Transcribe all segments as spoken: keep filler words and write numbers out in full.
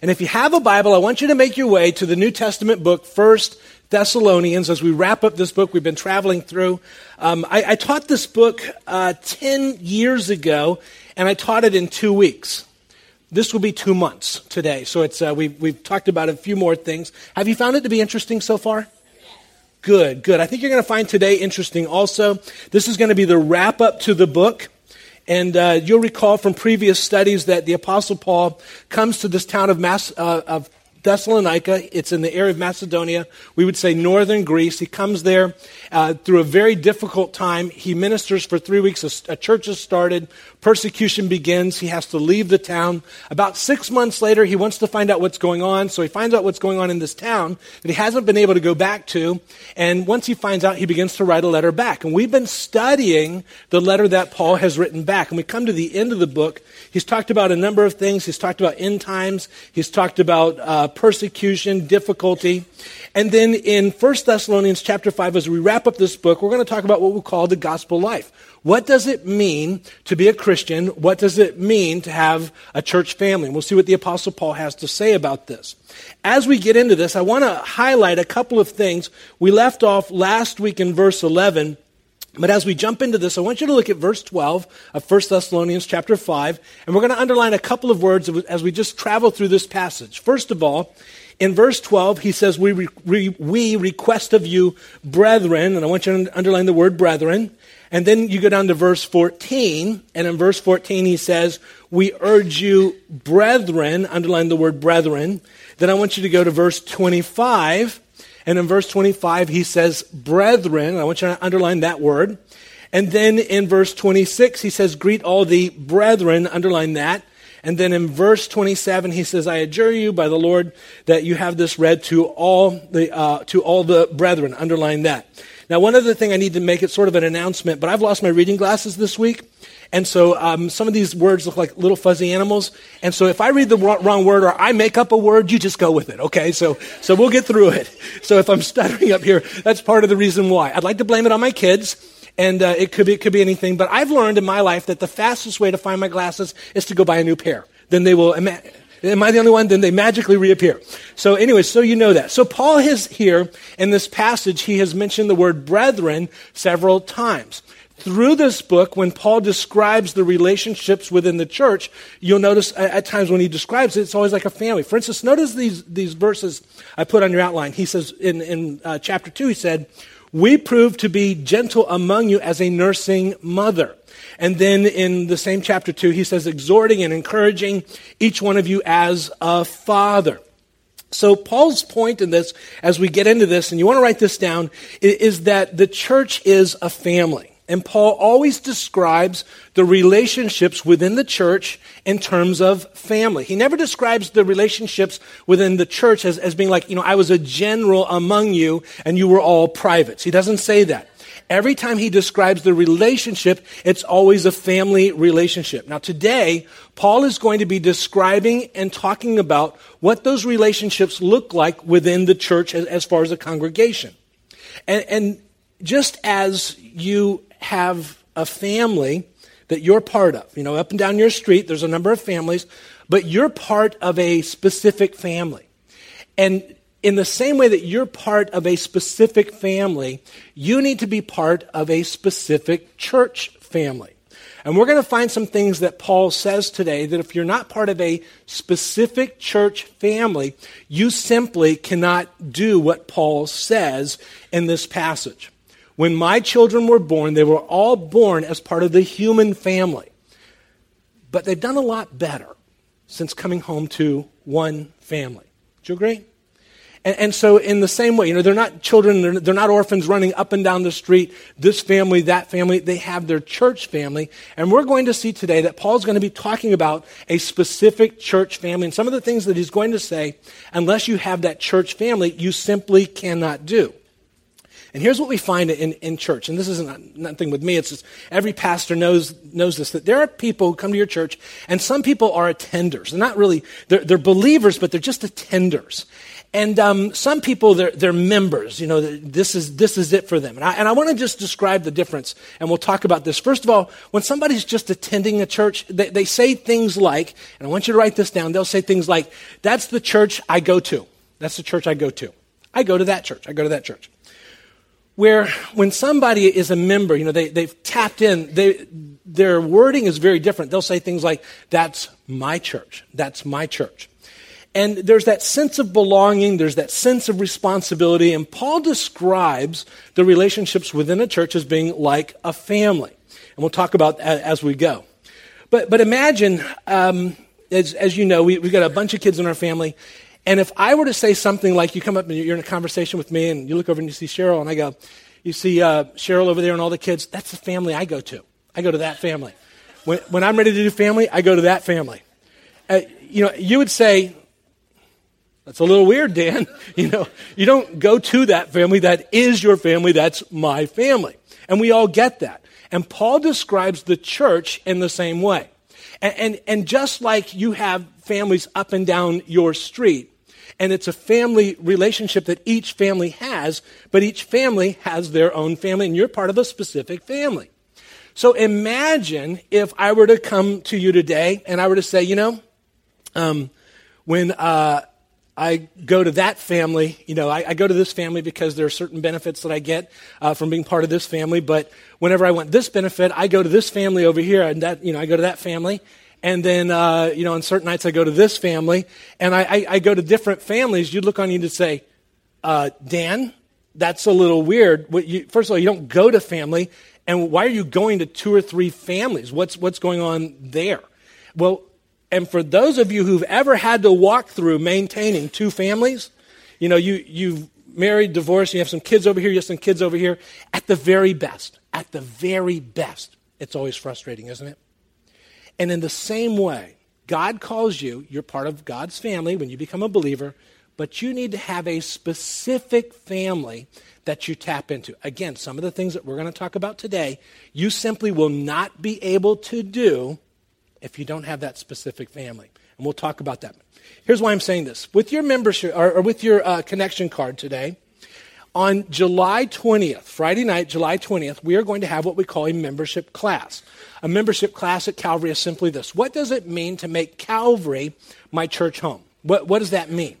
And if you have a Bible, I want you to make your way to the New Testament book, First Thessalonians. As we wrap up this book we've been traveling through. Um, I, I taught this book uh, ten years ago, and I taught it in two weeks. This will be two months today, so it's uh, we've, we've talked about a few more things. Have you found it to be interesting so far? Good, good. I think you're going to find today interesting also. This is going to be the wrap-up to the book. And uh, you'll recall from previous studies that the Apostle Paul comes to this town of, Mas- uh, of Thessalonica. It's in the area of Macedonia. We would say northern Greece. He comes there uh, through a very difficult time. He ministers for three weeks. A, a church is started. Persecution begins. He has to leave the town. About six months later, he wants to find out what's going on. So he finds out what's going on in this town that he hasn't been able to go back to. And once he finds out, he begins to write a letter back. And we've been studying the letter that Paul has written back. And we come to the end of the book. He's talked about a number of things. He's talked about end times. He's talked about uh, persecution, difficulty. And then in First Thessalonians chapter five, as we wrap up this book, we're going to talk about what we call the gospel life. What does it mean to be a Christian? What does it mean to have a church family? And we'll see what the Apostle Paul has to say about this. As we get into this, I want to highlight a couple of things. We left off last week in verse eleven. But as we jump into this, I want you to look at verse twelve of First Thessalonians chapter five, and we're going to underline a couple of words as we just travel through this passage. First of all, in verse twelve, he says, we, re- re- we request of you, brethren, and I want you to underline the word brethren. And then you go down to verse fourteen, and in verse fourteen he says, we urge you, brethren, underline the word brethren. Then I want you to go to verse twenty-five, and in verse twenty-five, he says, brethren. I want you to underline that word. And then in verse twenty-six, he says, greet all the brethren. Underline that. And then in verse twenty-seven, he says, I adjure you by the Lord that you have this read to all the uh, to all the brethren. Underline that. Now, one other thing I need to make, it sort of an announcement, but I've lost my reading glasses this week. And so um, some of these words look like little fuzzy animals. And so if I read the wrong word or I make up a word, you just go with it, okay? So so we'll get through it. So if I'm stuttering up here, that's part of the reason why. I'd like to blame it on my kids, and uh, it could be it could be anything. But I've learned in my life that the fastest way to find my glasses is to go buy a new pair. Then they will... Ima- Am I the only one? Then they magically reappear. So anyway, so you know that. So Paul is here in this passage. He has mentioned the word brethren several times. Through this book, when Paul describes the relationships within the church, you'll notice at times when he describes it, it's always like a family. For instance, notice these, these verses I put on your outline. He says in, in uh, chapter two, he said, we prove to be gentle among you as a nursing mother. And then in the same chapter two, he says, exhorting and encouraging each one of you as a father. So Paul's point in this, as we get into this, and you want to write this down, is that the church is a family. And Paul always describes the relationships within the church in terms of family. He never describes the relationships within the church as, as being like, you know, I was a general among you and you were all privates. He doesn't say that. Every time he describes the relationship, it's always a family relationship. Now today, Paul is going to be describing and talking about what those relationships look like within the church as, as far as a congregation. And, and just as you have a family that you're part of, you know, up and down your street, there's a number of families, but you're part of a specific family. And in the same way that you're part of a specific family, you need to be part of a specific church family. And we're going to find some things that Paul says today that if you're not part of a specific church family, you simply cannot do what Paul says in this passage. When my children were born, they were all born as part of the human family. But they've done a lot better since coming home to one family. Do you agree? And, and so in the same way, you know, they're not children, they're, they're not orphans running up and down the street, this family, that family. They have their church family. And we're going to see today that Paul's going to be talking about a specific church family. And some of the things that he's going to say, unless you have that church family, you simply cannot do. And here's what we find in, in church, and this isn't nothing with me, it's just every pastor knows knows this, that there are people who come to your church, and some people are attenders. They're not really, they're, they're believers, but they're just attenders. And um, some people, they're, they're members, you know, this is this is it for them. And I, and I want to just describe the difference, and we'll talk about this. First of all, when somebody's just attending a church, they, they say things like, and I want you to write this down, they'll say things like, that's the church I go to. That's the church I go to. I go to that church. I go to that church. Where when somebody is a member, you know, they, they've tapped in, they, their wording is very different. They'll say things like, that's my church. That's my church. And there's that sense of belonging, there's that sense of responsibility, and Paul describes the relationships within a church as being like a family. And we'll talk about that as we go. But but imagine, um, as, as you know, we, we've got a bunch of kids in our family, and if I were to say something like, you come up and you're in a conversation with me, and you look over and you see Cheryl, and I go, you see uh, Cheryl over there and all the kids, that's the family I go to. I go to that family. When, when I'm ready to do family, I go to that family. Uh, you know, you would say, that's a little weird, Dan. You know, you don't go to that family. That is your family. That's my family. And we all get that. And Paul describes the church in the same way. And, and, and just like you have families up and down your street, and it's a family relationship that each family has, but each family has their own family, and you're part of a specific family. So imagine if I were to come to you today, and I were to say, you know, um, when... Uh, I go to that family, you know, I, I go to this family because there are certain benefits that I get uh, from being part of this family, but whenever I want this benefit, I go to this family over here, and that, you know, I go to that family, and then, uh, you know, on certain nights I go to this family, and I, I, I go to different families, you'd look on you and say, uh, Dan, that's a little weird. What you, first of all, you don't go to family, and why are you going to two or three families? What's what's going on there? Well, and for those of you who've ever had to walk through maintaining two families, you know, you, you've married, divorced, you have some kids over here, you have some kids over here. At the very best, at the very best, it's always frustrating, isn't it? And in the same way, God calls you, you're part of God's family when you become a believer, but you need to have a specific family that you tap into. Again, some of the things that we're going to talk about today, you simply will not be able to do if you don't have that specific family. And we'll talk about that. Here's why I'm saying this. With your membership or, or with your uh, connection card today, on July twentieth, Friday night, July twentieth, we are going to have what we call a membership class. A membership class at Calvary is simply this. What does it mean to make Calvary my church home? What, what does that mean?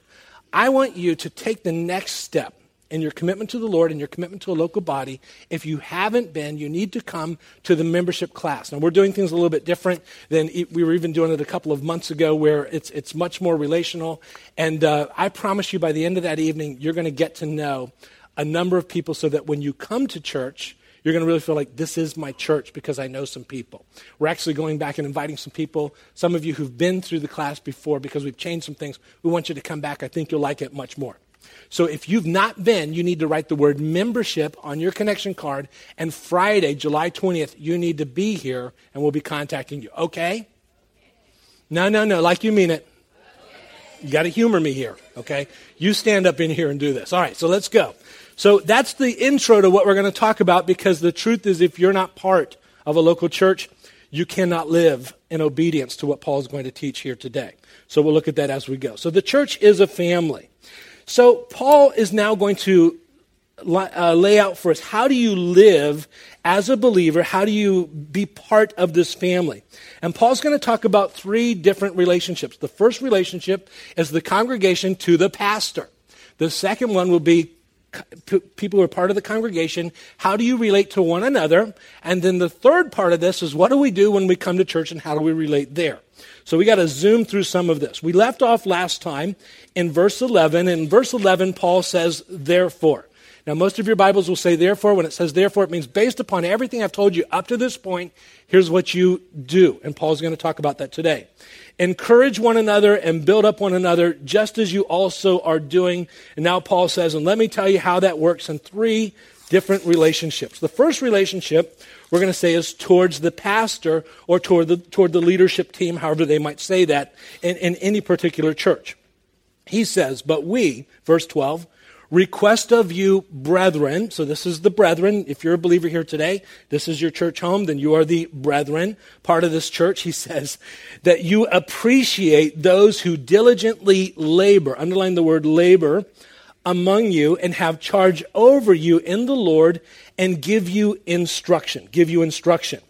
I want you to take the next step in your commitment to the Lord and your commitment to a local body. If you haven't been, you need to come to the membership class. Now, we're doing things a little bit different than we were even doing it a couple of months ago, where it's it's much more relational. And uh, I promise you by the end of that evening, you're going to get to know a number of people so that when you come to church, you're going to really feel like this is my church because I know some people. We're actually going back and inviting some people, some of you who've been through the class before because we've changed some things. We want you to come back. I think you'll like it much more. So if you've not been, you need to write the word membership on your connection card, and Friday, July twentieth, you need to be here, and we'll be contacting you. Okay? No, no, no, like you mean it. You got to humor me here, okay? You stand up in here and do this. All right, so let's go. So that's the intro to what we're going to talk about, because the truth is if you're not part of a local church, you cannot live in obedience to what Paul is going to teach here today. So we'll look at that as we go. So the church is a family. So Paul is now going to uh, lay out for us, how do you live as a believer? How do you be part of this family? And Paul's going to talk about three different relationships. The first relationship is the congregation to the pastor. The second one will be co- people who are part of the congregation. How do you relate to one another? And then the third part of this is, what do we do when we come to church and how do we relate there? So we got to zoom through some of this. We left off last time in verse eleven. In verse eleven, Paul says, therefore. Now, most of your Bibles will say therefore. When it says therefore, it means based upon everything I've told you up to this point, here's what you do. And Paul's going to talk about that today. Encourage one another and build up one another, just as you also are doing. And now Paul says, and let me tell you how that works in three different relationships. The first relationship we're going to say is towards the pastor or toward the, toward the leadership team, however they might say that, in, in any particular church. He says, but we, verse twelve, request of you, brethren, so this is the brethren. If you're a believer here today, this is your church home, then you are the brethren, part of this church, he says, that you appreciate those who diligently labor, underline the word labor, among you and have charge over you in the Lord and give you instruction, give you instruction.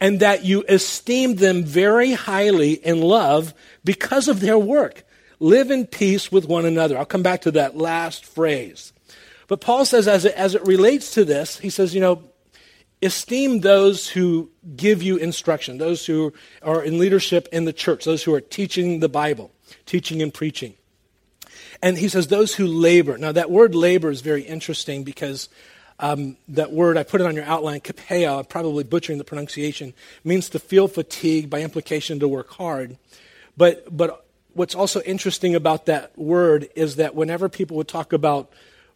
And that you esteem them very highly in love because of their work. Live in peace with one another. I'll come back to that last phrase. But Paul says, as it, as it relates to this, he says, you know, esteem those who give you instruction, those who are in leadership in the church, those who are teaching the Bible, teaching and preaching. And he says, those who labor. Now, that word labor is very interesting because Um, that word, I put it on your outline, kapeo, I'm probably butchering the pronunciation, means to feel fatigued, by implication to work hard. But but what's also interesting about that word is that whenever people would talk about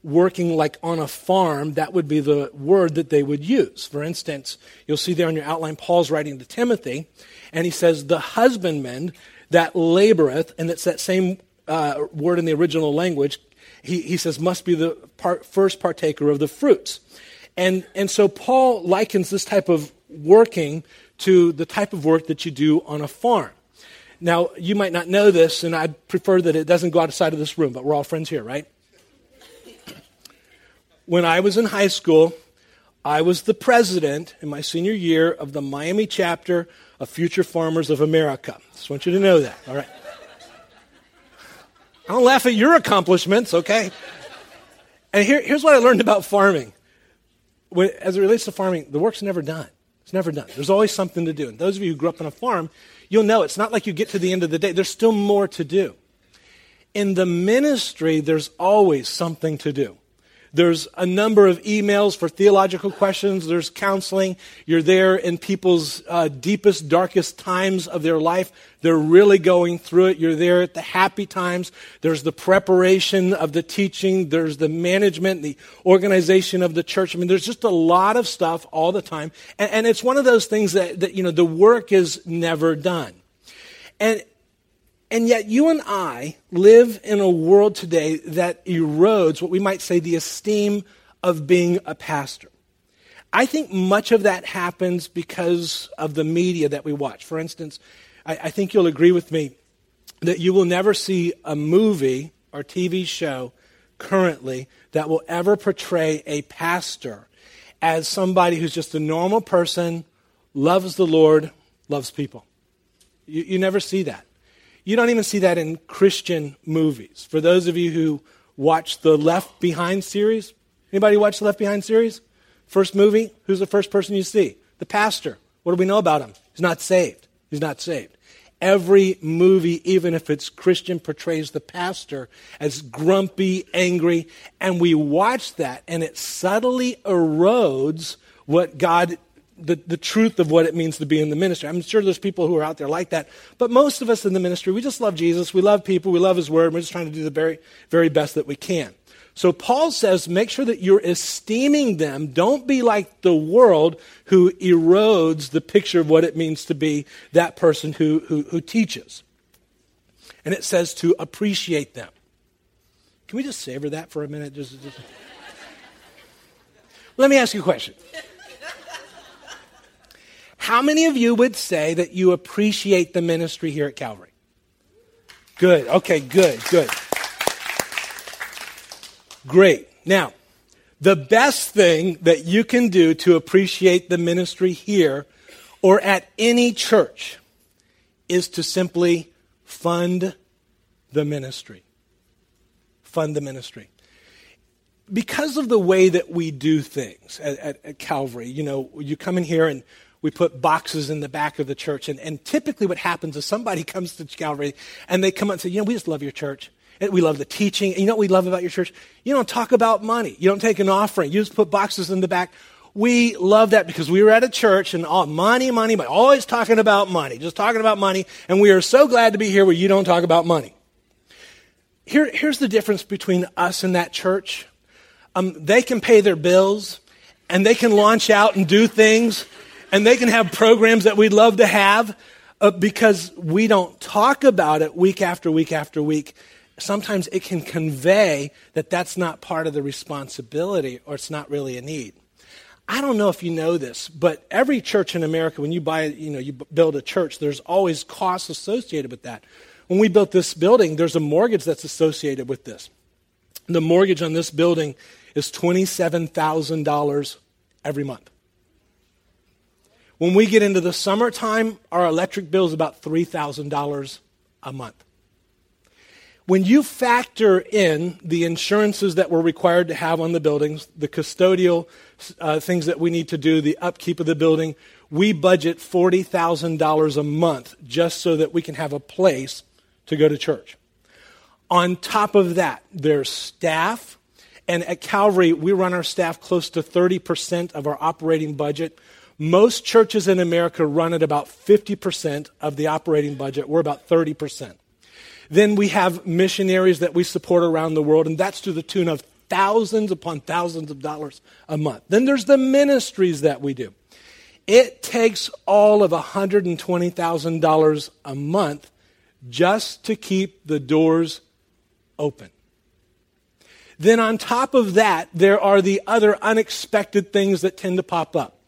working like on a farm, that would be the word that they would use. For instance, you'll see there on your outline, Paul's writing to Timothy, and he says, the husbandman that laboreth, and it's that same uh, word in the original language, He, he says, must be the part, first partaker of the fruits. And, and so Paul likens this type of working to the type of work that you do on a farm. Now, you might not know this, and I prefer that it doesn't go outside of this room, but we're all friends here, right? When I was in high school, I was the president in my senior year of the Miami chapter of Future Farmers of America. Just want you to know that, all right? I don't laugh at your accomplishments, okay? And here, here's what I learned about farming. When, as it relates to farming, the work's never done. It's never done. There's always something to do. And those of you who grew up on a farm, you'll know it's not like you get to the end of the day. There's still more to do. In the ministry, there's always something to do. There's a number of emails for theological questions. There's counseling. You're there in people's uh, deepest, darkest times of their life. They're really going through it. You're there at the happy times. There's the preparation of the teaching. There's the management, the organization of the church. I mean, there's just a lot of stuff all the time. And, and it's one of those things that, that, you know, the work is never done. And And yet you and I live in a world today that erodes what we might say the esteem of being a pastor. I think much of that happens because of the media that we watch. For instance, I, I think you'll agree with me that you will never see a movie or T V show currently that will ever portray a pastor as somebody who's just a normal person, loves the Lord, loves people. You, you never see that. You don't even see that in Christian movies. For those of you who watch the Left Behind series, anybody watch the Left Behind series? First movie, who's the first person you see? The pastor. What do we know about him? He's not saved. He's not saved. Every movie, even if it's Christian, portrays the pastor as grumpy, angry, and we watch that, and it subtly erodes what God The, the truth of what it means to be in the ministry. I'm sure there's people who are out there like that, but most of us in the ministry, we just love Jesus, we love people, we love his word, and we're just trying to do the very, very best that we can. So Paul says, make sure that you're esteeming them. Don't be like the world who erodes the picture of what it means to be that person who, who, who teaches. And it says to appreciate them. Can we just savor that for a minute? Just, just... Let me ask you a question. How many of you would say that you appreciate the ministry here at Calvary? Good. Okay, good, good. Great. Now, the best thing that you can do to appreciate the ministry here or at any church is to simply fund the ministry. Fund the ministry. Because of the way that we do things at, at, at Calvary, you know, you come in here and we put boxes in the back of the church. And, and typically what happens is somebody comes to Calvary and they come up and say, you know, we just love your church. We love the teaching. And you know what we love about your church? You don't talk about money. You don't take an offering. You just put boxes in the back. We love that because we were at a church and all money, money, but always talking about money, just talking about money. And we are so glad to be here where you don't talk about money. Here, here's the difference between us and that church. Um, they can pay their bills and they can launch out and do things. And they can have programs that we'd love to have uh, because we don't talk about it week after week after week. sometimes it can convey that that's not part of the responsibility or it's not really a need. I don't know if you know this, but every church in America, when you buy, you know, you build a church, there's always costs associated with that. When we built this building, there's a mortgage that's associated with this. The mortgage on this building is twenty-seven thousand dollars every month. When we get into the summertime, our electric bill is about three thousand dollars a month. When you factor in the insurances that we're required to have on the buildings, the custodial uh, things that we need to do, the upkeep of the building, we budget forty thousand dollars a month just so that we can have a place to go to church. On top of that, there's staff. And at Calvary, we run our staff close to thirty percent of our operating budget. Most churches in America run at about fifty percent of the operating budget. We're about thirty percent. Then we have missionaries that we support around the world, and that's to the tune of thousands upon thousands of dollars a month. Then there's the ministries that we do. It takes all of one hundred twenty thousand dollars a month just to keep the doors open. Then on top of that, there are the other unexpected things that tend to pop up.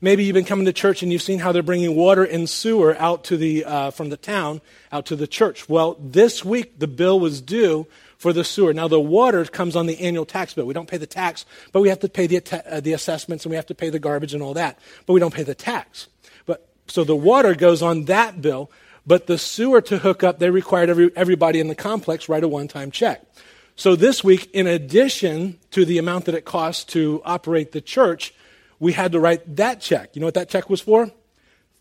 Maybe you've been coming to church and you've seen how they're bringing water and sewer out to the uh, from the town out to the church. Well, this week the bill was due for the sewer. Now the water comes on the annual tax bill. We don't pay the tax, but we have to pay the uh, the assessments and we have to pay the garbage and all that. But we don't pay the tax. But so the water goes on that bill, but the sewer to hook up, they required every, everybody in the complex write a one-time check. So this week, in addition to the amount that it costs to operate the church, we had to write that check. You know what that check was for?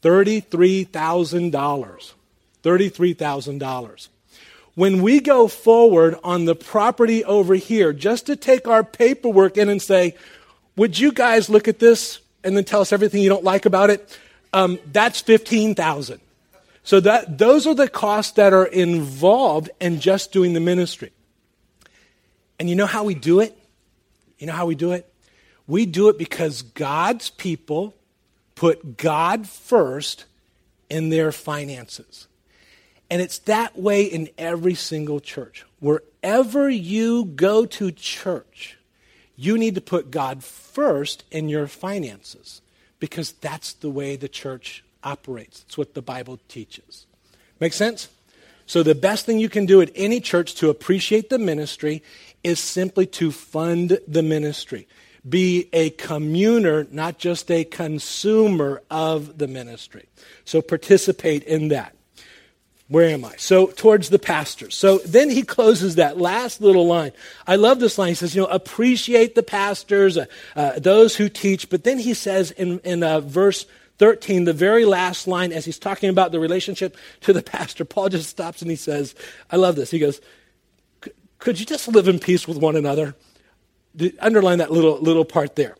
thirty-three thousand dollars. thirty-three thousand dollars. When we go forward on the property over here, just to take our paperwork in and say, would you guys look at this and then tell us everything you don't like about it? Um, that's fifteen thousand dollars. So that those are the costs that are involved in just doing the ministry. And you know how we do it? You know how we do it? We do it because God's people put God first in their finances. And it's that way in every single church. Wherever you go to church, you need to put God first in your finances because that's the way the church operates. It's what the Bible teaches. Make sense? So the best thing you can do at any church to appreciate the ministry is simply to fund the ministry. Be a communer, not just a consumer of the ministry. So participate in that. Where am I? So towards the pastor. So then he closes that last little line. I love this line. He says, you know, appreciate the pastors, uh, uh, those who teach. But then he says in, in uh, verse thirteen, the very last line, as he's talking about the relationship to the pastor, Paul just stops and he says, I love this. He goes, could you just live in peace with one another? Underline that little little part there,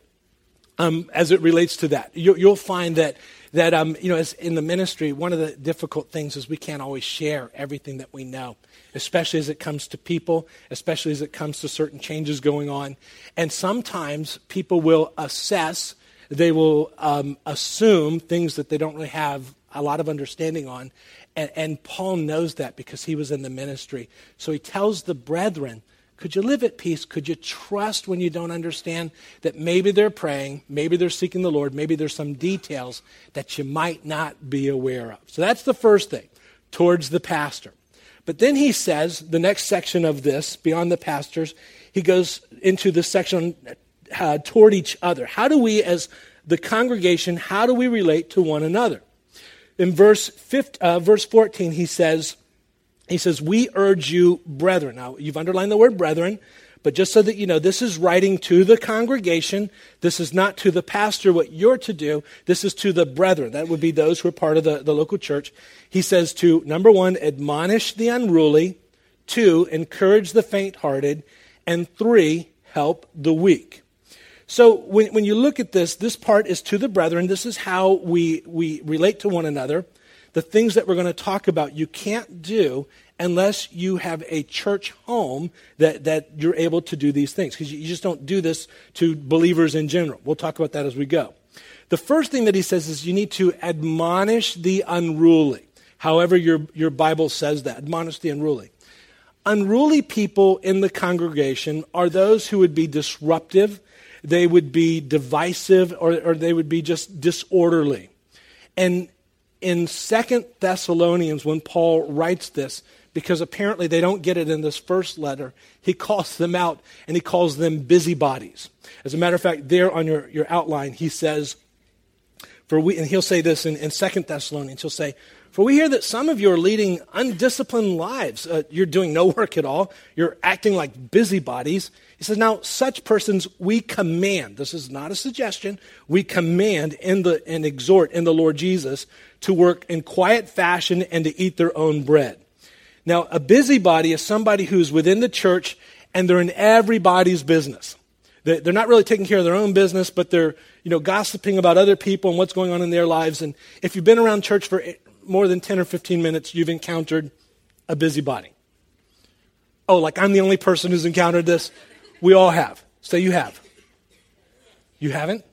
um, as it relates to that. You, you'll find that that um, you know, as in the ministry, one of the difficult things is we can't always share everything that we know, especially as it comes to people, especially as it comes to certain changes going on. And sometimes people will assess, they will um, assume things that they don't really have a lot of understanding on, and, and Paul knows that because he was in the ministry. So he tells the brethren, could you live at peace? Could you trust when you don't understand that maybe they're praying, maybe they're seeking the Lord, maybe there's some details that you might not be aware of? So that's the first thing, towards the pastor. But then he says, the next section of this, beyond the pastors, he goes into the section uh, toward each other. How do we, as the congregation, how do we relate to one another? In verse fifteen, uh, verse fourteen, he says, He says, we urge you, brethren. Now, you've underlined the word brethren, but just so that you know, this is writing to the congregation. This is not to the pastor what you're to do. This is to the brethren. That would be those who are part of the, the local church. He says to, number one, admonish the unruly. Two, encourage the faint-hearted. And three, help the weak. So when, when you look at this, this part is to the brethren. This is how we, we relate to one another. The things that we're going to talk about you can't do unless you have a church home that, that you're able to do these things. Because you just don't do this to believers in general. We'll talk about that as we go. The first thing that he says is you need to admonish the unruly. However your, your Bible says that, admonish the unruly. Unruly people in the congregation are those who would be disruptive, they would be divisive, or, or they would be just disorderly. And in Second Thessalonians, when Paul writes this, because apparently they don't get it in this first letter, he calls them out and he calls them busybodies. As a matter of fact, there on your, your outline, he says, "For we," and he'll say this in, in Second Thessalonians, he'll say, "For we hear that some of you are leading undisciplined lives. Uh, you're doing no work at all. You're acting like busybodies." He says, "Now such persons we command," this is not a suggestion, "we command in the, and exhort in the Lord Jesus to work in quiet fashion and to eat their own bread." Now, a busybody is somebody who's within the church and they're in everybody's business. They're not really taking care of their own business, but they're, you know, gossiping about other people and what's going on in their lives. And if you've been around church for more than ten or fifteen minutes, you've encountered a busybody. Oh, like I'm the only person who's encountered this? We all have. Say you have. You haven't?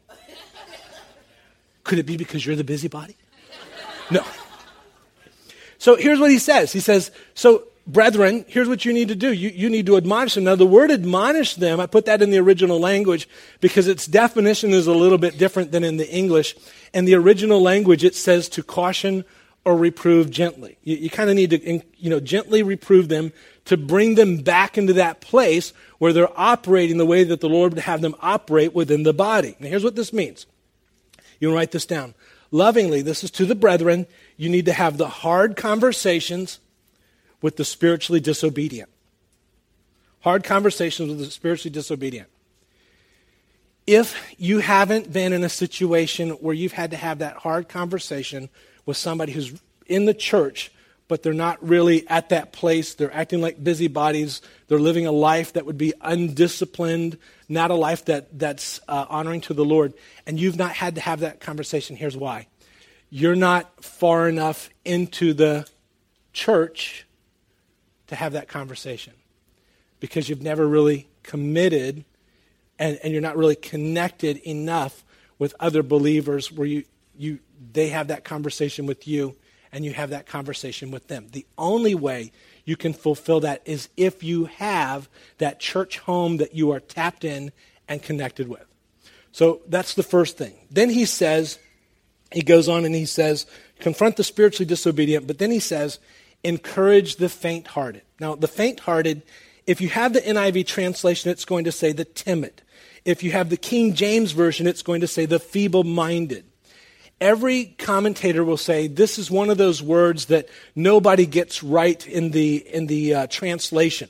Could it be because you're the busybody? No. So here's what he says. He says, so brethren, here's what you need to do. You, you need to admonish them. Now, the word admonish them, I put that in the original language because its definition is a little bit different than in the English. In the original language, it says to caution or reprove gently. You, you kind of need to, you know, gently reprove them to bring them back into that place where they're operating the way that the Lord would have them operate within the body. Now, here's what this means. You can write this down. Lovingly, this is to the brethren, you need to have the hard conversations with the spiritually disobedient. Hard conversations with the spiritually disobedient. If you haven't been in a situation where you've had to have that hard conversation with somebody who's in the church, but they're not really at that place, they're acting like busybodies, they're living a life that would be undisciplined, not a life that, that's uh, honoring to the Lord, and you've not had to have that conversation, here's why. You're not far enough into the church to have that conversation because you've never really committed and, and you're not really connected enough with other believers where you, you they have that conversation with you and you have that conversation with them. The only way you can fulfill that is if you have that church home that you are tapped in and connected with. So that's the first thing. Then he says, he goes on and he says, confront the spiritually disobedient, but then he says, encourage the faint-hearted. Now, the faint-hearted, if you have the N I V translation, it's going to say the timid. If you have the King James Version, it's going to say the feeble-minded. Every commentator will say this is one of those words that nobody gets right in the, in the uh, translation.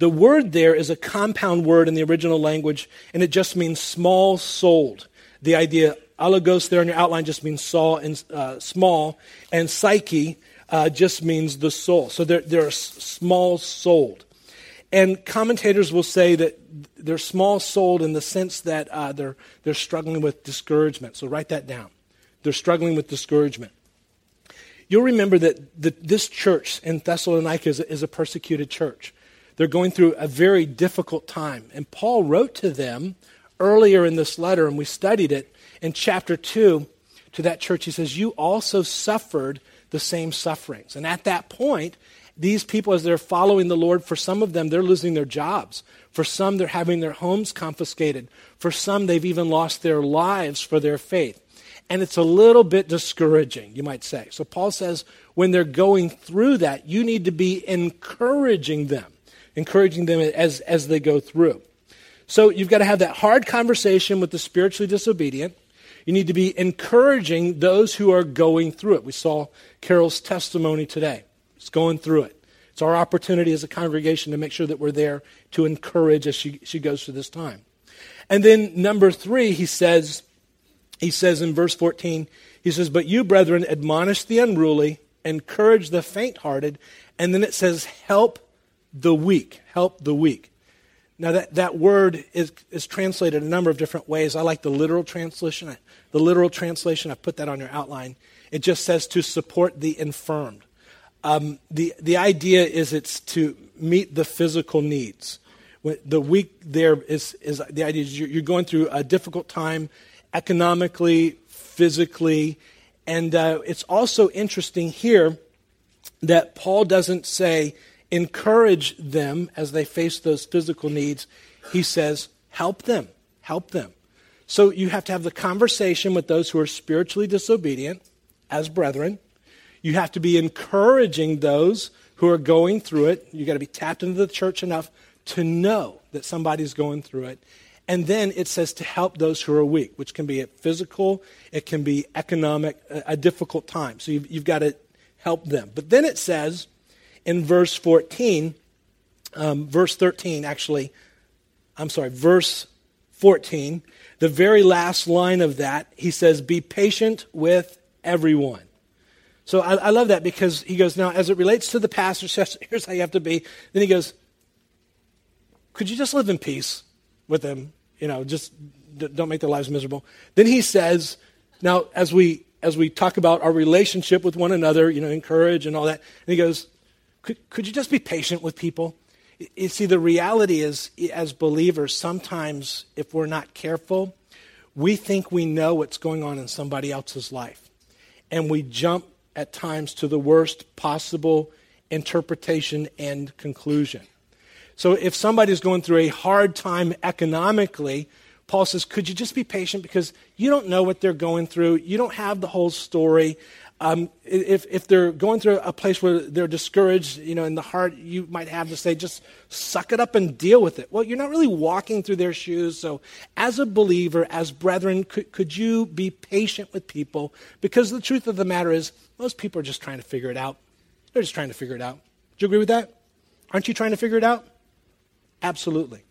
The word there is a compound word in the original language, and it just means small-souled. The idea, oligos there in your outline, just means saw and, uh, small, and psyche Uh, just means the soul. So they're, they're small-souled. And commentators will say that they're small-souled in the sense that uh, they're, they're struggling with discouragement. So write that down. They're struggling with discouragement. You'll remember that the, this church in Thessalonica is a, is a persecuted church. They're going through a very difficult time. And Paul wrote to them earlier in this letter, and we studied it, in chapter two to that church. He says, you also suffered the same sufferings. And at that point, these people, as they're following the Lord, for some of them, they're losing their jobs. For some, they're having their homes confiscated. For some, they've even lost their lives for their faith. And it's a little bit discouraging, you might say. So Paul says, when they're going through that, you need to be encouraging them, encouraging them as, as they go through. So you've got to have that hard conversation with the spiritually disobedient. You need to be encouraging those who are going through it. We saw Carol's testimony today. She's going through it. It's our opportunity as a congregation to make sure that we're there to encourage as she, she goes through this time. And then number three, he says, he says in verse fourteen, he says, but you, brethren, admonish the unruly, encourage the faint-hearted, and then it says, help the weak, help the weak. Now, that, that word is, is translated a number of different ways. I like the literal translation. I, the literal translation, I put that on your outline. It just says to support the infirmed. Um, the, the idea is it's to meet the physical needs. When the weak there is, is the idea is you're, you're going through a difficult time economically, physically, and uh, it's also interesting here that Paul doesn't say encourage them as they face those physical needs. He says, help them, help them. So you have to have the conversation with those who are spiritually disobedient as brethren. You have to be encouraging those who are going through it. You've got to be tapped into the church enough to know that somebody's going through it. And then it says to help those who are weak, which can be a physical, it can be economic, a difficult time. So you've, you've got to help them. But then it says in verse fourteen, um, verse thirteen actually, I'm sorry, verse fourteen, the very last line of that, he says, be patient with everyone. So I, I love that because he goes, now as it relates to the pastor, here's how you have to be. Then he goes, could you just live in peace with them? You know, just d- don't make their lives miserable. Then he says, now as we as we talk about our relationship with one another, you know, encourage and all that. And he goes, could could you just be patient with people? You, you see, the reality is, as believers, sometimes if we're not careful, we think we know what's going on in somebody else's life, and we jump at times to the worst possible interpretation and conclusion. So if somebody's going through a hard time economically, Paul says, could you just be patient because you don't know what they're going through. You don't have the whole story. Um, if, if they're going through a place where they're discouraged, you know, in the heart, you might have to say, just suck it up and deal with it. Well, you're not really walking through their shoes. So as a believer, as brethren, could, could you be patient with people? Because the truth of the matter is, most people are just trying to figure it out. They're just trying to figure it out. Do you agree with that? Aren't you trying to figure it out? Absolutely.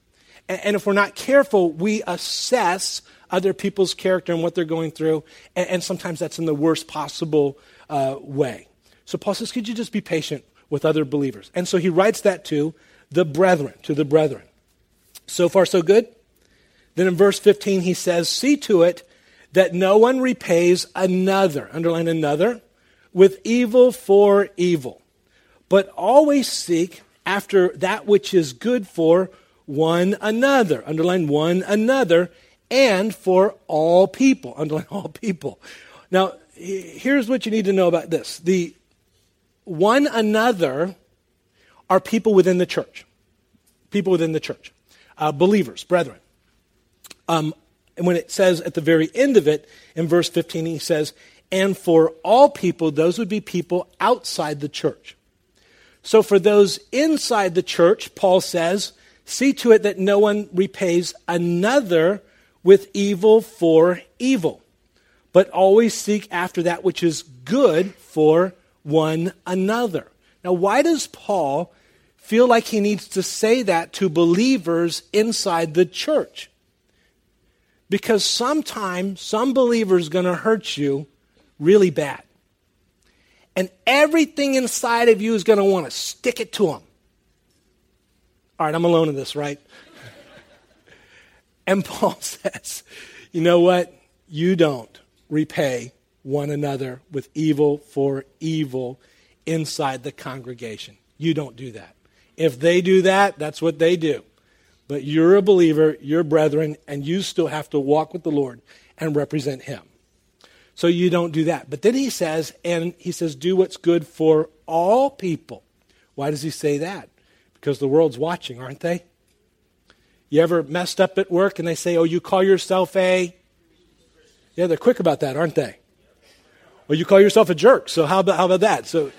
And, and if we're not careful, we assess other people's character and what they're going through, and, and sometimes that's in the worst possible uh, way. So Paul says, could you just be patient with other believers? And so he writes that to the brethren, to the brethren. So far, so good? Then in verse fifteen, he says, see to it that no one repays another, underline another, with evil for evil, but always seek after that which is good for one another, underline one another, and for all people, underline all people. Now, here's what you need to know about this. The one another are people within the church, people within the church, uh, believers, brethren. Um, and when it says at the very end of it, in verse fifteen, he says, and for all people, those would be people outside the church. So for those inside the church, Paul says, see to it that no one repays another with evil for evil, but always seek after that which is good for one another. Now, why does Paul feel like he needs to say that to believers inside the church? Because sometime some believer's going to hurt you really bad. And everything inside of you is going to want to stick it to them. All right, I'm alone in this, right? And Paul says, you know what? You don't repay one another with evil for evil inside the congregation. You don't do that. If they do that, that's what they do. But you're a believer, you're brethren, and you still have to walk with the Lord and represent him. So you don't do that. But then he says, and he says, do what's good for all people. Why does he say that? Because the world's watching, aren't they? You ever messed up at work and they say, oh, you call yourself a... Yeah, they're quick about that, aren't they? Well, you call yourself a jerk, so how about how about that? So,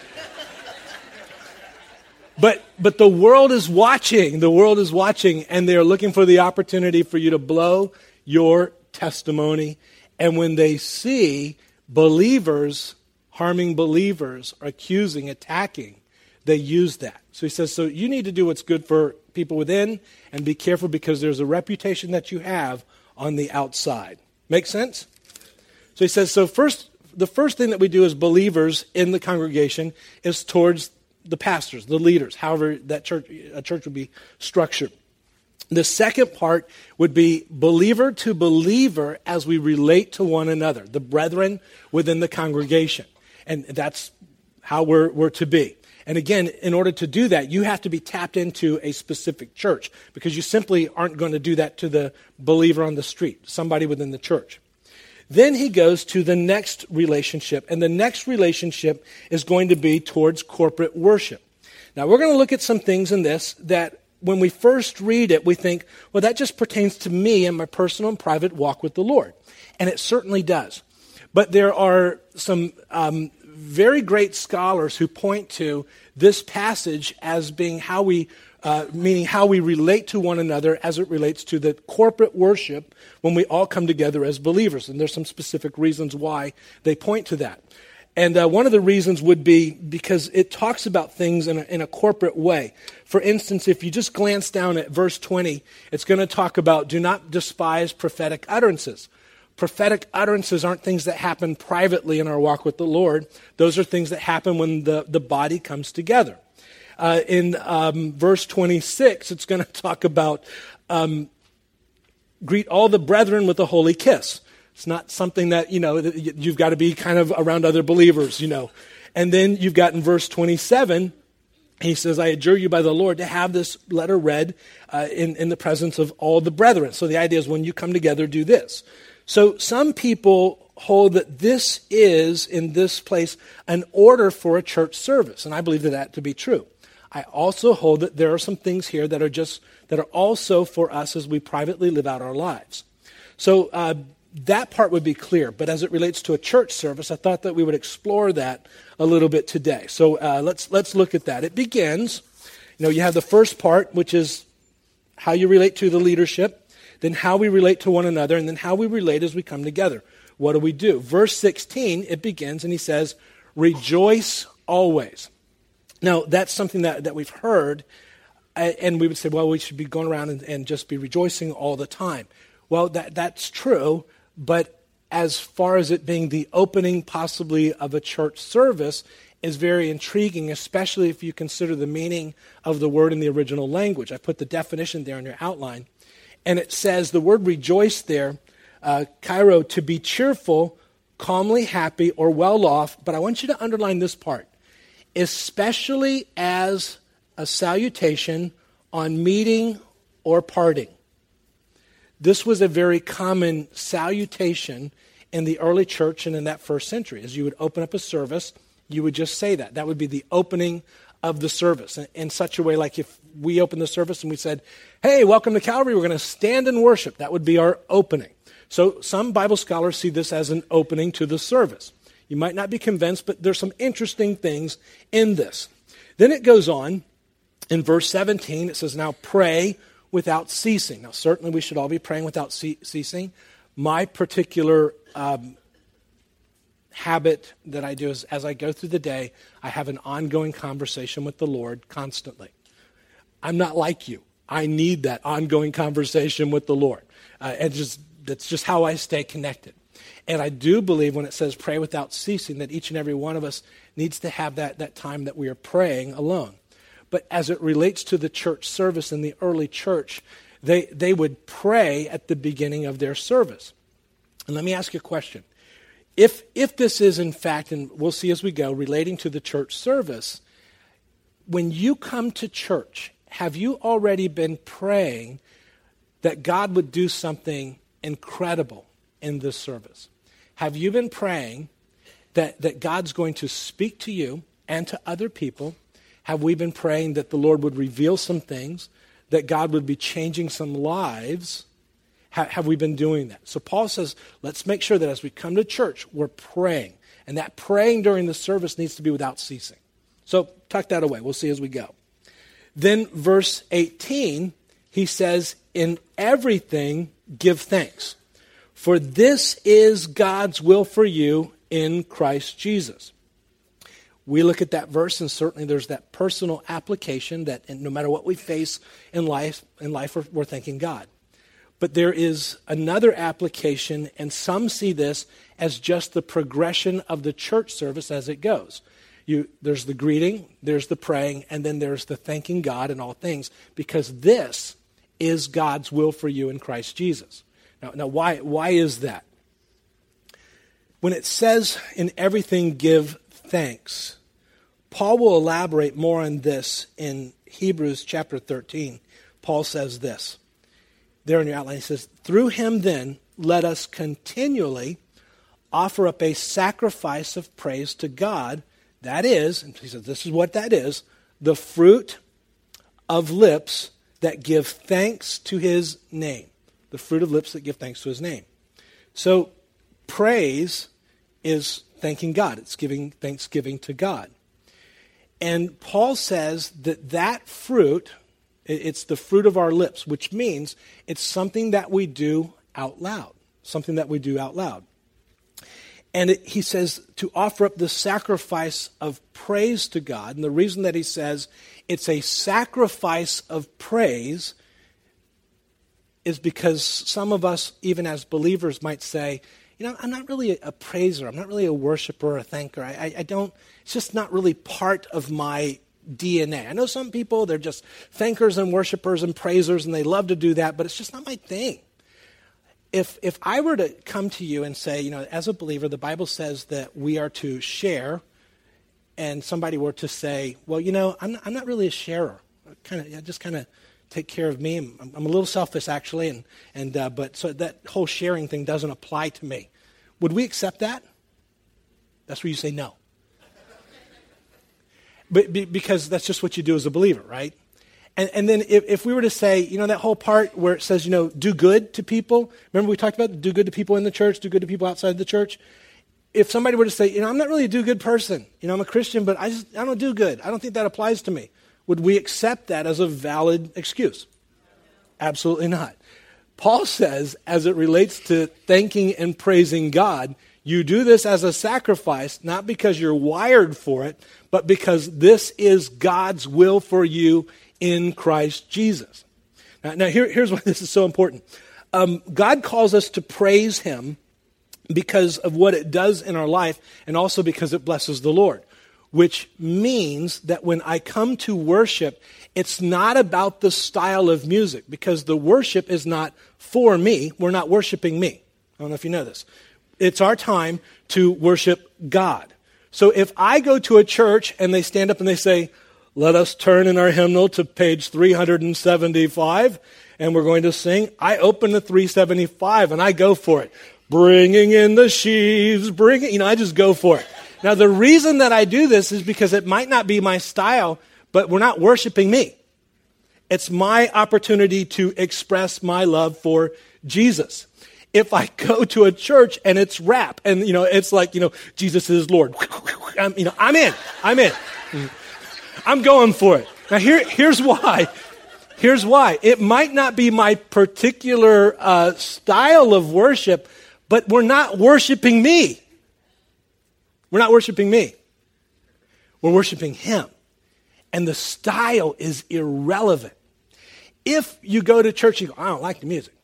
But but the world is watching, the world is watching, and they're looking for the opportunity for you to blow your testimony. And when they see believers harming believers, accusing, attacking, they use that. So he says, so you need to do what's good for people within and be careful because there's a reputation that you have on the outside. Make sense? So he says, so first, the first thing that we do as believers in the congregation is towards the pastors, the leaders, however that church, a church would be structured. The second part would be believer to believer as we relate to one another, the brethren within the congregation. And that's how we're, we're to be. And again, in order to do that, you have to be tapped into a specific church because you simply aren't going to do that to the believer on the street, somebody within the church. Then he goes to the next relationship, and the next relationship is going to be towards corporate worship. Now, we're going to look at some things in this that when we first read it, we think, well, that just pertains to me and my personal and private walk with the Lord. And it certainly does. But there are some um, very great scholars who point to this passage as being how we, uh, meaning how we relate to one another as it relates to the corporate worship when we all come together as believers. And there's some specific reasons why they point to that. And uh, one of the reasons would be because it talks about things in a, in a corporate way. For instance, if you just glance down at verse twenty, it's going to talk about do not despise prophetic utterances. Prophetic utterances aren't things that happen privately in our walk with the Lord. Those are things that happen when the, the body comes together. Uh, in um, verse twenty-six, it's going to talk about um, greet all the brethren with a holy kiss. It's not something that, you know, you've got to be kind of around other believers, you know. And then you've got in verse twenty-seven, he says, I adjure you by the Lord to have this letter read uh, in, in the presence of all the brethren. So the idea is when you come together, do this. So some people hold that this is, in this place, an order for a church service, and I believe that, that to be true. I also hold that there are some things here that are just that are also for us as we privately live out our lives. So uh, that part would be clear, but as it relates to a church service, I thought that we would explore that a little bit today. So uh, let's let's look at that. It begins, you know, you have the first part, which is how you relate to the leadership. Then how we relate to one another, and then how we relate as we come together. What do we do? Verse sixteen, it begins, and he says, rejoice always. Now, that's something that, that we've heard, and we would say, well, we should be going around and, and just be rejoicing all the time. Well, that that's true, but as far as it being the opening possibly of a church service is very intriguing, especially if you consider the meaning of the word in the original language. I put the definition there in your outline. And it says, the word rejoice there, uh, Cairo, to be cheerful, calmly happy, or well off. But I want you to underline this part, especially as a salutation on meeting or parting. This was a very common salutation in the early church and in that first century. As you would open up a service, you would just say that. That would be the opening of the service in such a way, like if we opened the service and we said, hey, welcome to Calvary, we're going to stand and worship. That would be our opening. So some Bible scholars see this as an opening to the service. You might not be convinced, but there's some interesting things in this. Then it goes on in verse seventeen, it says, now pray without ceasing. Now certainly we should all be praying without ce- ceasing. My particular um habit that I do is as I go through the day, I have an ongoing conversation with the Lord constantly. I'm not like you. I need that ongoing conversation with the Lord. Uh, and just that's just how I stay connected. And I do believe when it says pray without ceasing that each and every one of us needs to have that, that time that we are praying alone. But as it relates to the church service in the early church, they, they would pray at the beginning of their service. And let me ask you a question. If if this is, in fact, and we'll see as we go, relating to the church service, when you come to church, have you already been praying that God would do something incredible in this service? Have you been praying that, that God's going to speak to you and to other people? Have we been praying that the Lord would reveal some things, that God would be changing some lives? Have we been doing that? So Paul says, let's make sure that as we come to church, we're praying. And that praying during the service needs to be without ceasing. So tuck that away. We'll see as we go. Then verse eighteen, he says, in everything give thanks. For this is God's will for you in Christ Jesus. We look at that verse, and certainly there's that personal application that no matter what we face in life, in life we're, we're thanking God. But there is another application, and some see this as just the progression of the church service as it goes. You, there's the greeting, there's the praying, and then there's the thanking God in all things, because this is God's will for you in Christ Jesus. Now, now why, why is that? When it says, in everything give thanks, Paul will elaborate more on this in Hebrews chapter thirteen. Paul says this. There in your outline, he says, through him then, let us continually offer up a sacrifice of praise to God. That is, and he says, this is what that is, the fruit of lips that give thanks to his name. The fruit of lips that give thanks to his name. So praise is thanking God. It's giving thanksgiving to God. And Paul says that that fruit, it's the fruit of our lips, which means it's something that we do out loud. Something that we do out loud. And it, he says to offer up the sacrifice of praise to God. And the reason that he says it's a sacrifice of praise is because some of us, even as believers, might say, you know, I'm not really a praiser. I'm not really a worshiper or a thanker. I, I, I don't, it's just not really part of my D N A. I know some people, they're just thankers and worshipers and praisers, and they love to do that, but it's just not my thing. If if I were to come to you and say, you know, as a believer, the Bible says that we are to share, and somebody were to say, well, you know, I'm not, I'm not really a sharer. I, kinda, I just kind of take care of me. I'm, I'm a little selfish, actually, and and uh, but so that whole sharing thing doesn't apply to me. Would we accept that? That's where you say no. but be, because that's just what you do as a believer, right? And, and then if, if we were to say, you know, that whole part where it says, you know, do good to people. Remember we talked about do good to people in the church, do good to people outside the church. If somebody were to say, you know, I'm not really a do good person. You know, I'm a Christian, but I just I don't do good. I don't think that applies to me. Would we accept that as a valid excuse? Absolutely not. Paul says, as it relates to thanking and praising God, you do this as a sacrifice, not because you're wired for it, but because this is God's will for you in Christ Jesus. Now, now here, here's why this is so important. Um, God calls us to praise him because of what it does in our life and also because it blesses the Lord, which means that when I come to worship, it's not about the style of music because the worship is not for me. We're not worshiping me. I don't know if you know this. It's our time to worship God. So if I go to a church and they stand up and they say, let us turn in our hymnal to page three seventy-five, and we're going to sing. I open the three seventy-five, and I go for it. Bringing in the sheaves, bringing, you know, I just go for it. Now, the reason that I do this is because it might not be my style, but we're not worshiping me. It's my opportunity to express my love for Jesus. If I go to a church and it's rap, and, you know, it's like, you know, Jesus is Lord. I'm, you know, I'm in. I'm in. I'm going for it. Now, here, here's why. Here's why. It might not be my particular uh, style of worship, but we're not worshiping me. We're not worshiping me. We're worshiping him. And the style is irrelevant. If you go to church, you go, I don't like the music.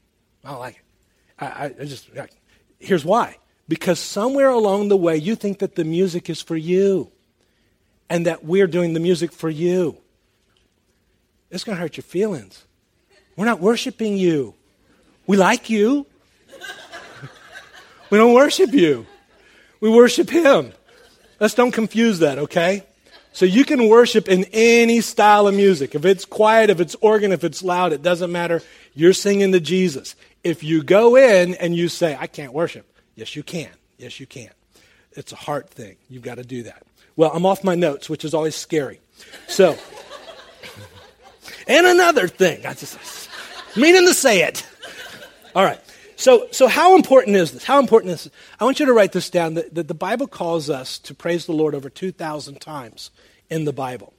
I don't like it. I, I just, I, here's why. Because somewhere along the way, you think that the music is for you. And that we're doing the music for you. It's going to hurt your feelings. We're not worshiping you. We like you. We don't worship you. We worship him. Let's don't confuse that, okay? So you can worship in any style of music. If it's quiet, if it's organ, if it's loud, it doesn't matter. You're singing to Jesus. If you go in and you say, I can't worship. Yes, you can. Yes, you can. It's a heart thing. You've got to do that. Well, I'm off my notes, which is always scary. So, and another thing. I just meaning to say it. All right. So, so how important is this? How important is this? I want you to write this down, that, that the Bible calls us to praise the Lord over two thousand times in the Bible.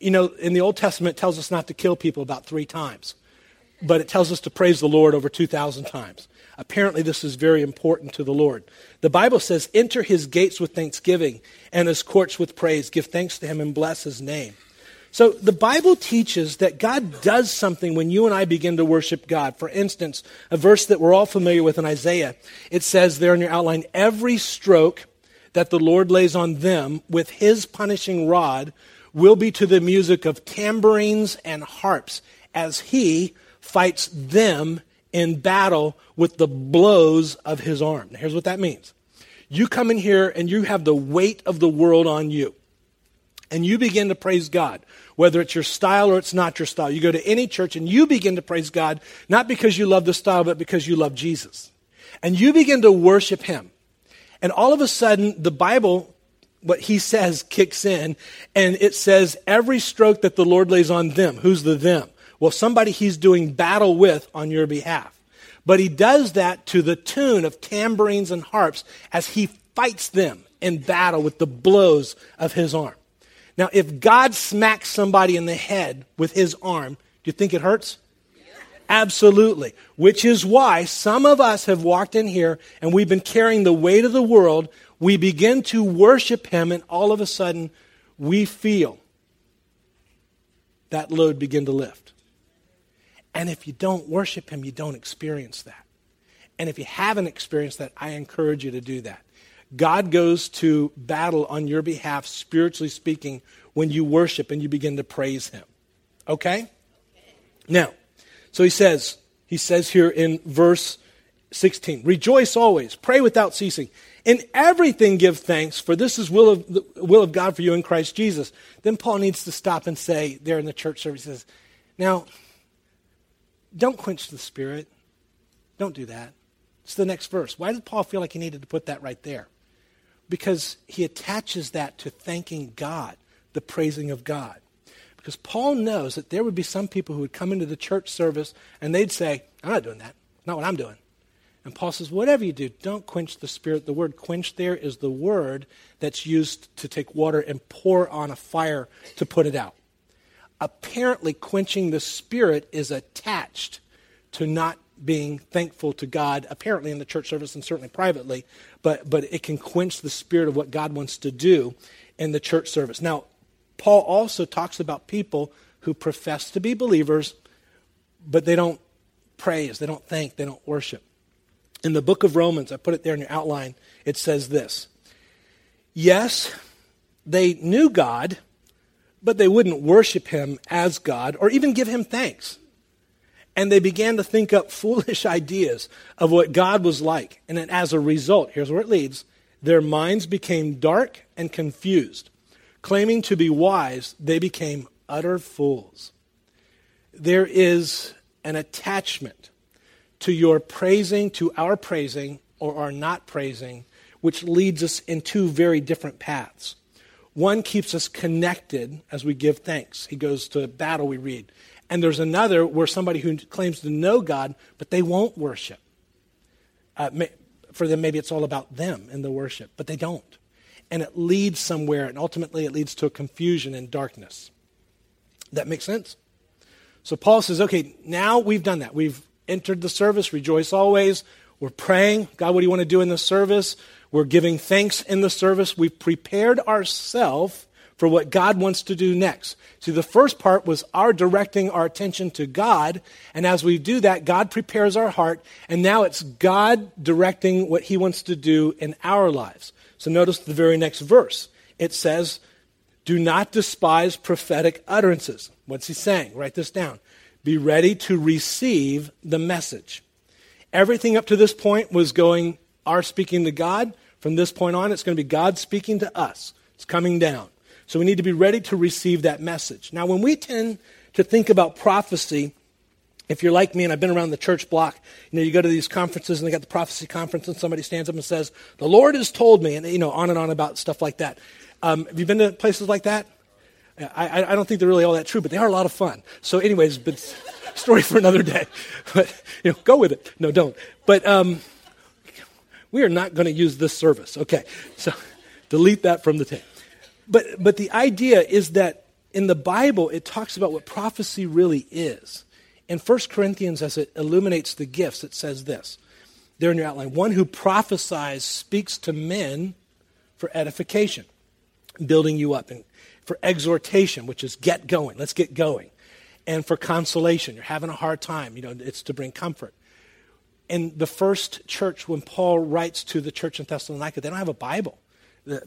You know, in the Old Testament, it tells us not to kill people about three times, but it tells us to praise the Lord over two thousand times. Apparently, this is very important to the Lord. The Bible says, enter his gates with thanksgiving and his courts with praise. Give thanks to him and bless his name. So the Bible teaches that God does something when you and I begin to worship God. For instance, a verse that we're all familiar with in Isaiah, it says there in your outline, every stroke that the Lord lays on them with his punishing rod will be to the music of tambourines and harps as he fights them in battle with the blows of his arm. Now, here's what that means. You come in here and you have the weight of the world on you. And you begin to praise God, whether it's your style or it's not your style. You go to any church and you begin to praise God, not because you love the style, but because you love Jesus. And you begin to worship him. And all of a sudden, the Bible what he says kicks in, and it says every stroke that the Lord lays on them. Who's the them? Well, somebody he's doing battle with on your behalf. But he does that to the tune of tambourines and harps as he fights them in battle with the blows of his arm. Now, if God smacks somebody in the head with his arm, do you think it hurts? Absolutely, which is why some of us have walked in here and we've been carrying the weight of the world. We begin to worship him, and all of a sudden we feel that load begin to lift. And if you don't worship him, you don't experience that. And if you haven't experienced that, I encourage you to do that. God goes to battle on your behalf, spiritually speaking, when you worship and you begin to praise him. Okay? Now, so he says, he says here in verse sixteen, rejoice always, pray without ceasing. In everything give thanks, for this is will of the will of God for you in Christ Jesus. Then Paul needs to stop and say there in the church service, he says, now, don't quench the spirit. Don't do that. It's the next verse. Why did Paul feel like he needed to put that right there? Because he attaches that to thanking God, the praising of God. Because Paul knows that there would be some people who would come into the church service and they'd say, I'm not doing that. Not what I'm doing. And Paul says, whatever you do, don't quench the spirit. The word quench there is the word that's used to take water and pour on a fire to put it out. Apparently, quenching the spirit is attached to not being thankful to God, apparently in the church service and certainly privately, but, but it can quench the spirit of what God wants to do in the church service. Now, Paul also talks about people who profess to be believers, but they don't praise, they don't thank, they don't worship. In the book of Romans, I put it there in your outline, it says this. Yes, they knew God, but they wouldn't worship him as God or even give him thanks. And they began to think up foolish ideas of what God was like. And then as a result, here's where it leads, their minds became dark and confused. Claiming to be wise, they became utter fools. There is an attachment to your praising, to our praising, or our not praising, which leads us in two very different paths. One keeps us connected as we give thanks. He goes to battle, we read. And there's another where somebody who claims to know God, but they won't worship. Uh, for them, maybe it's all about them in the worship, but they don't. And it leads somewhere, and ultimately it leads to a confusion and darkness. That makes sense? So Paul says, okay, now we've done that. We've entered the service, rejoice always. We're praying, God, what do you want to do in this service? We're giving thanks in the service. We've prepared ourselves for what God wants to do next. See, the first part was our directing our attention to God, and as we do that, God prepares our heart, and now it's God directing what he wants to do in our lives. So notice the very next verse. It says, do not despise prophetic utterances. What's he saying? Write this down. Be ready to receive the message. Everything up to this point was going, our speaking to God. From this point on, it's going to be God speaking to us. It's coming down. So we need to be ready to receive that message. Now, when we tend to think about prophecy, if you're like me, and I've been around the church block, you know, you go to these conferences and they got the prophecy conference and somebody stands up and says, the Lord has told me, and, you know, on and on about stuff like that. Um, have you been to places like that? I, I don't think they're really all that true, but they are a lot of fun. So anyways, but story for another day. But, you know, go with it. No, don't. But um, we are not going to use this service. Okay, so delete that from the tape. But But the idea is that in the Bible, it talks about what prophecy really is. In First Corinthians, as it illuminates the gifts, it says this. There in your outline, one who prophesies speaks to men for edification, building you up, and for exhortation, which is get going, let's get going, and for consolation, you're having a hard time, you know, it's to bring comfort. In the first church, when Paul writes to the church in Thessalonica, they don't have a Bible.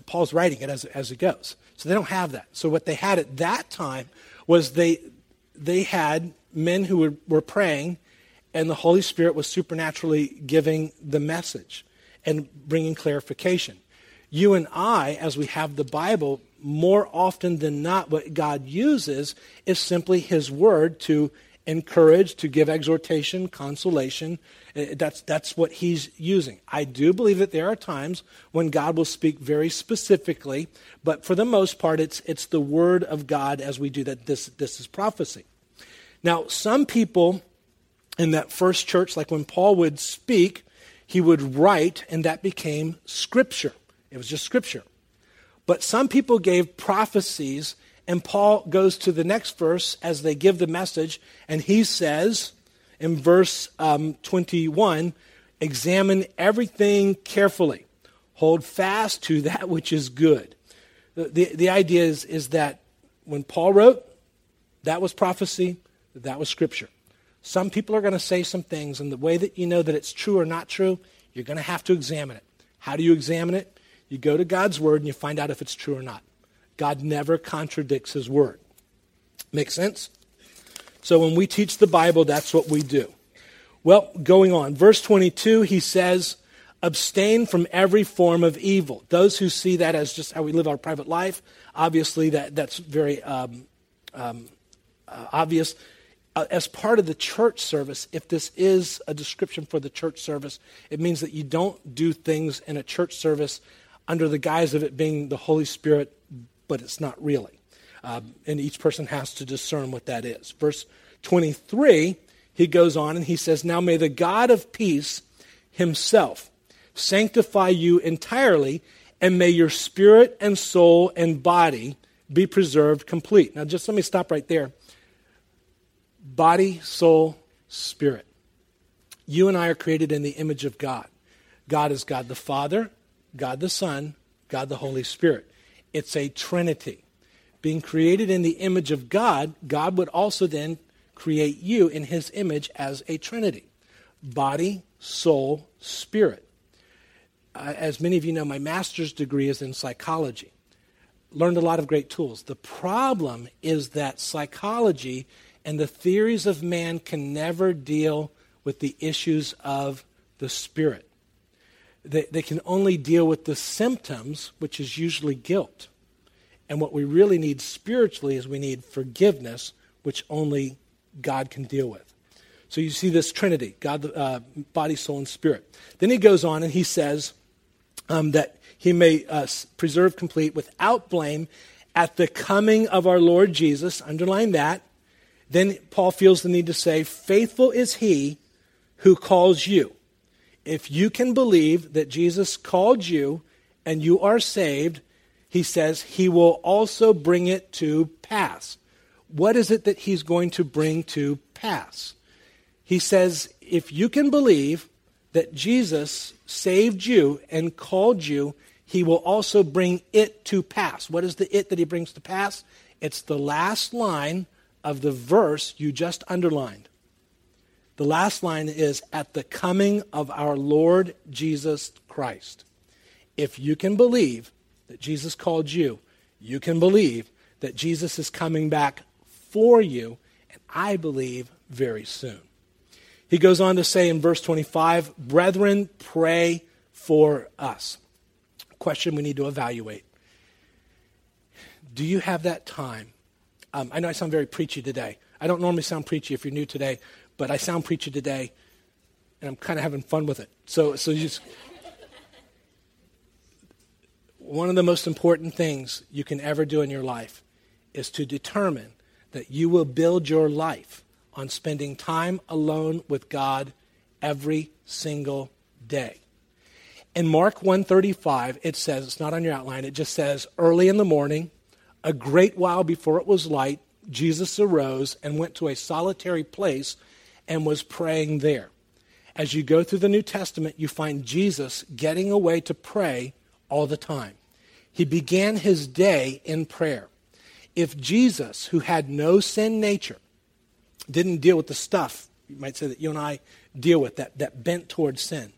Paul's writing it as, as it goes. So they don't have that. So what they had at that time was they they had men who were, were praying, and the Holy Spirit was supernaturally giving the message and bringing clarification. You and I, as we have the Bible, more often than not, what God uses is simply his word to encourage, to give exhortation, consolation. That's, that's what he's using. I do believe that there are times when God will speak very specifically, but for the most part, it's, it's the word of God as we do that. This, this is prophecy. Now, some people in that first church, like when Paul would speak, he would write, and that became scripture. It was just scripture. But some people gave prophecies, and Paul goes to the next verse as they give the message, and he says in verse um, twenty-one, examine everything carefully. Hold fast to that which is good. The, the, the idea is, is that when Paul wrote, that was prophecy, that was scripture. Some people are going to say some things, and the way that you know that it's true or not true, you're going to have to examine it. How do you examine it? You go to God's word and you find out if it's true or not. God never contradicts his word. Make sense? So when we teach the Bible, that's what we do. Well, going on. Verse twenty-two, he says, abstain from every form of evil. Those who see that as just how we live our private life, obviously that, that's very um, um, uh, obvious. Uh, as part of the church service, if this is a description for the church service, it means that you don't do things in a church service under the guise of it being the Holy Spirit, but it's not really. Um, and each person has to discern what that is. Verse twenty-three, he goes on and he says, now may the God of peace himself sanctify you entirely, and may your spirit and soul and body be preserved complete. Now just let me stop right there. Body, soul, spirit. You and I are created in the image of God. God is God the Father, God the Son, God the Holy Spirit. It's a Trinity. Being created in the image of God, God would also then create you in his image as a Trinity. Body, soul, spirit. Uh, as many of you know, my master's degree is in psychology. Learned a lot of great tools. The problem is that psychology and the theories of man can never deal with the issues of the spirit. They, they can only deal with the symptoms, which is usually guilt. And what we really need spiritually is we need forgiveness, which only God can deal with. So you see this Trinity, God, uh, body, soul, and spirit. Then he goes on and he says um, that he may uh, preserve complete without blame at the coming of our Lord Jesus. Underline that. Then Paul feels the need to say, faithful is he who calls you. If you can believe that Jesus called you and you are saved, he says he will also bring it to pass. What is it that he's going to bring to pass? He says, if you can believe that Jesus saved you and called you, he will also bring it to pass. What is the it that he brings to pass? It's the last line of the verse you just underlined. The last line is, at the coming of our Lord Jesus Christ. If you can believe that Jesus called you, you can believe that Jesus is coming back for you, and I believe very soon. He goes on to say in verse twenty-five, brethren, pray for us. Question we need to evaluate. Do you have that time? Um, I know I sound very preachy today. I don't normally sound preachy if you're new today, but I sound preachy today, and I'm kind of having fun with it. So, so just one of the most important things you can ever do in your life is to determine that you will build your life on spending time alone with God every single day. In Mark one thirty-five, it says, it's not on your outline, it just says, early in the morning, a great while before it was light, Jesus arose and went to a solitary place and was praying there. As you go through the New Testament, you find Jesus getting away to pray all the time. He began his day in prayer. If Jesus, who had no sin nature, didn't deal with the stuff, you might say that you and I deal with, that, that bent towards sin,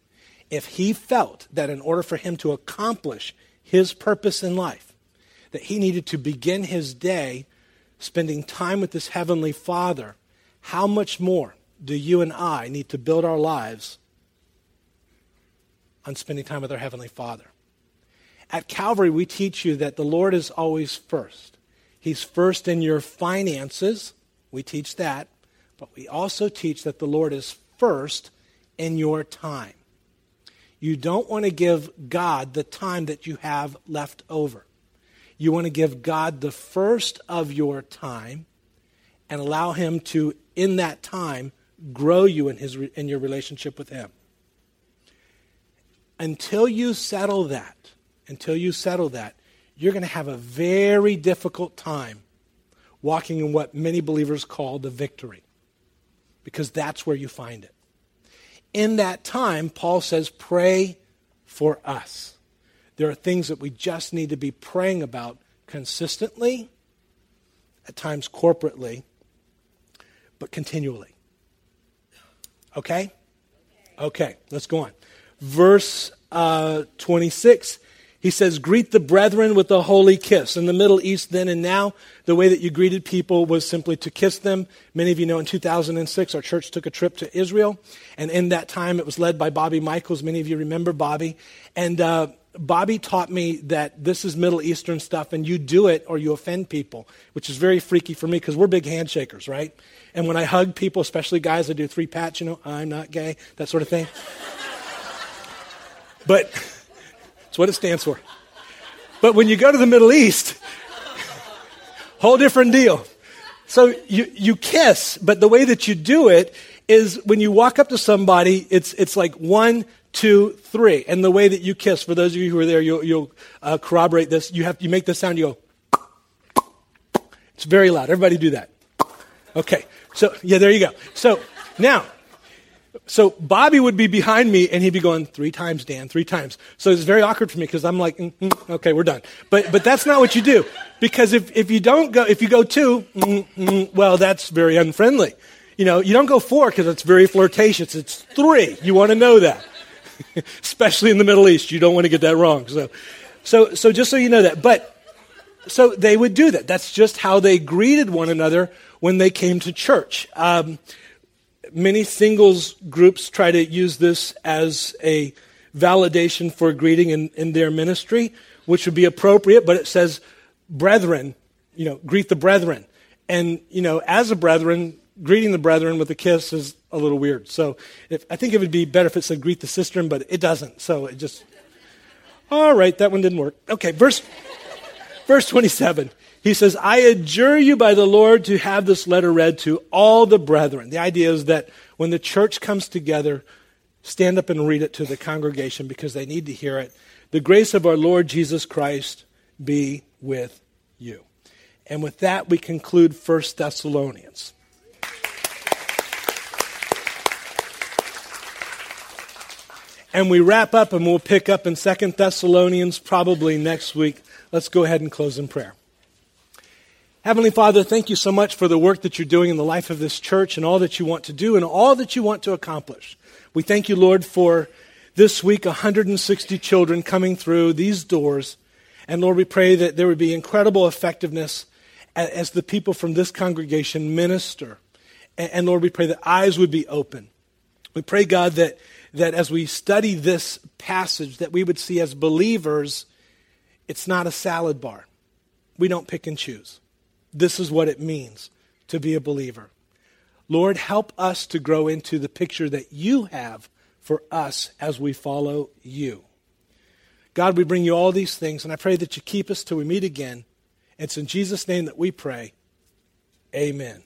if he felt that in order for him to accomplish his purpose in life, that he needed to begin his day spending time with this heavenly Father, how much more do you and I need to build our lives on spending time with our heavenly Father? At Calvary, we teach you that the Lord is always first. He's first in your finances. We teach that. But we also teach that the Lord is first in your time. You don't want to give God the time that you have left over. You want to give God the first of your time and allow him to, in that time, grow you in his in your relationship with him. Until you settle that, until you settle that, you're going to have a very difficult time walking in what many believers call the victory, because that's where you find it. In that time, Paul says, pray for us. There are things that we just need to be praying about consistently, at times corporately, but continually. Okay? Okay, let's go on. Verse uh, twenty-six, he says, greet the brethren with a holy kiss. In the Middle East then and now, the way that you greeted people was simply to kiss them. Many of you know in two thousand six, our church took a trip to Israel. And in that time, it was led by Bobby Michaels. Many of you remember Bobby. And uh, Bobby taught me that this is Middle Eastern stuff, and you do it or you offend people, which is very freaky for me because we're big handshakers, right? And when I hug people, especially guys, I do three pats, you know, I'm not gay, that sort of thing. But... that's what it stands for. But when you go to the Middle East, whole different deal. So you, you kiss, but the way that you do it is when you walk up to somebody, it's it's like one, two, three. And the way that you kiss, for those of you who are there, you'll, you'll uh, corroborate this. You have you make this sound, you go. It's very loud. Everybody do that. Okay. So, yeah, there you go. So now... So Bobby would be behind me, and he'd be going, three times, Dan, three times. So it's very awkward for me because I'm like, mm, mm, okay, we're done. But but that's not what you do. Because if, if you don't go, if you go two, mm, mm, well, that's very unfriendly. You know, you don't go four because it's very flirtatious. It's three. You want to know that. Especially in the Middle East. You don't want to get that wrong. So, so so just so you know that. But so they would do that. That's just how they greeted one another when they came to church. Um Many singles groups try to use this as a validation for greeting in, in their ministry, which would be appropriate, but it says, brethren, you know, greet the brethren. And, you know, as a brethren, greeting the brethren with a kiss is a little weird. So if, I think it would be better if it said greet the cistern, but it doesn't. So it just, all right, that one didn't work. Okay, verse verse twenty-seven. He says, I adjure you by the Lord to have this letter read to all the brethren. The idea is that when the church comes together, stand up and read it to the congregation because they need to hear it. The grace of our Lord Jesus Christ be with you. And with that, we conclude First Thessalonians. And we wrap up and we'll pick up in Second Thessalonians probably next week. Let's go ahead and close in prayer. Heavenly Father, thank you so much for the work that you're doing in the life of this church and all that you want to do and all that you want to accomplish. We thank you, Lord, for this week, one hundred sixty children coming through these doors. And Lord, we pray that there would be incredible effectiveness as the people from this congregation minister. And Lord, we pray that eyes would be open. We pray, God, that, that as we study this passage, that we would see as believers, it's not a salad bar. We don't pick and choose. This is what it means to be a believer. Lord, help us to grow into the picture that you have for us as we follow you. God, we bring you all these things, and I pray that you keep us till we meet again. It's in Jesus' name that we pray. Amen.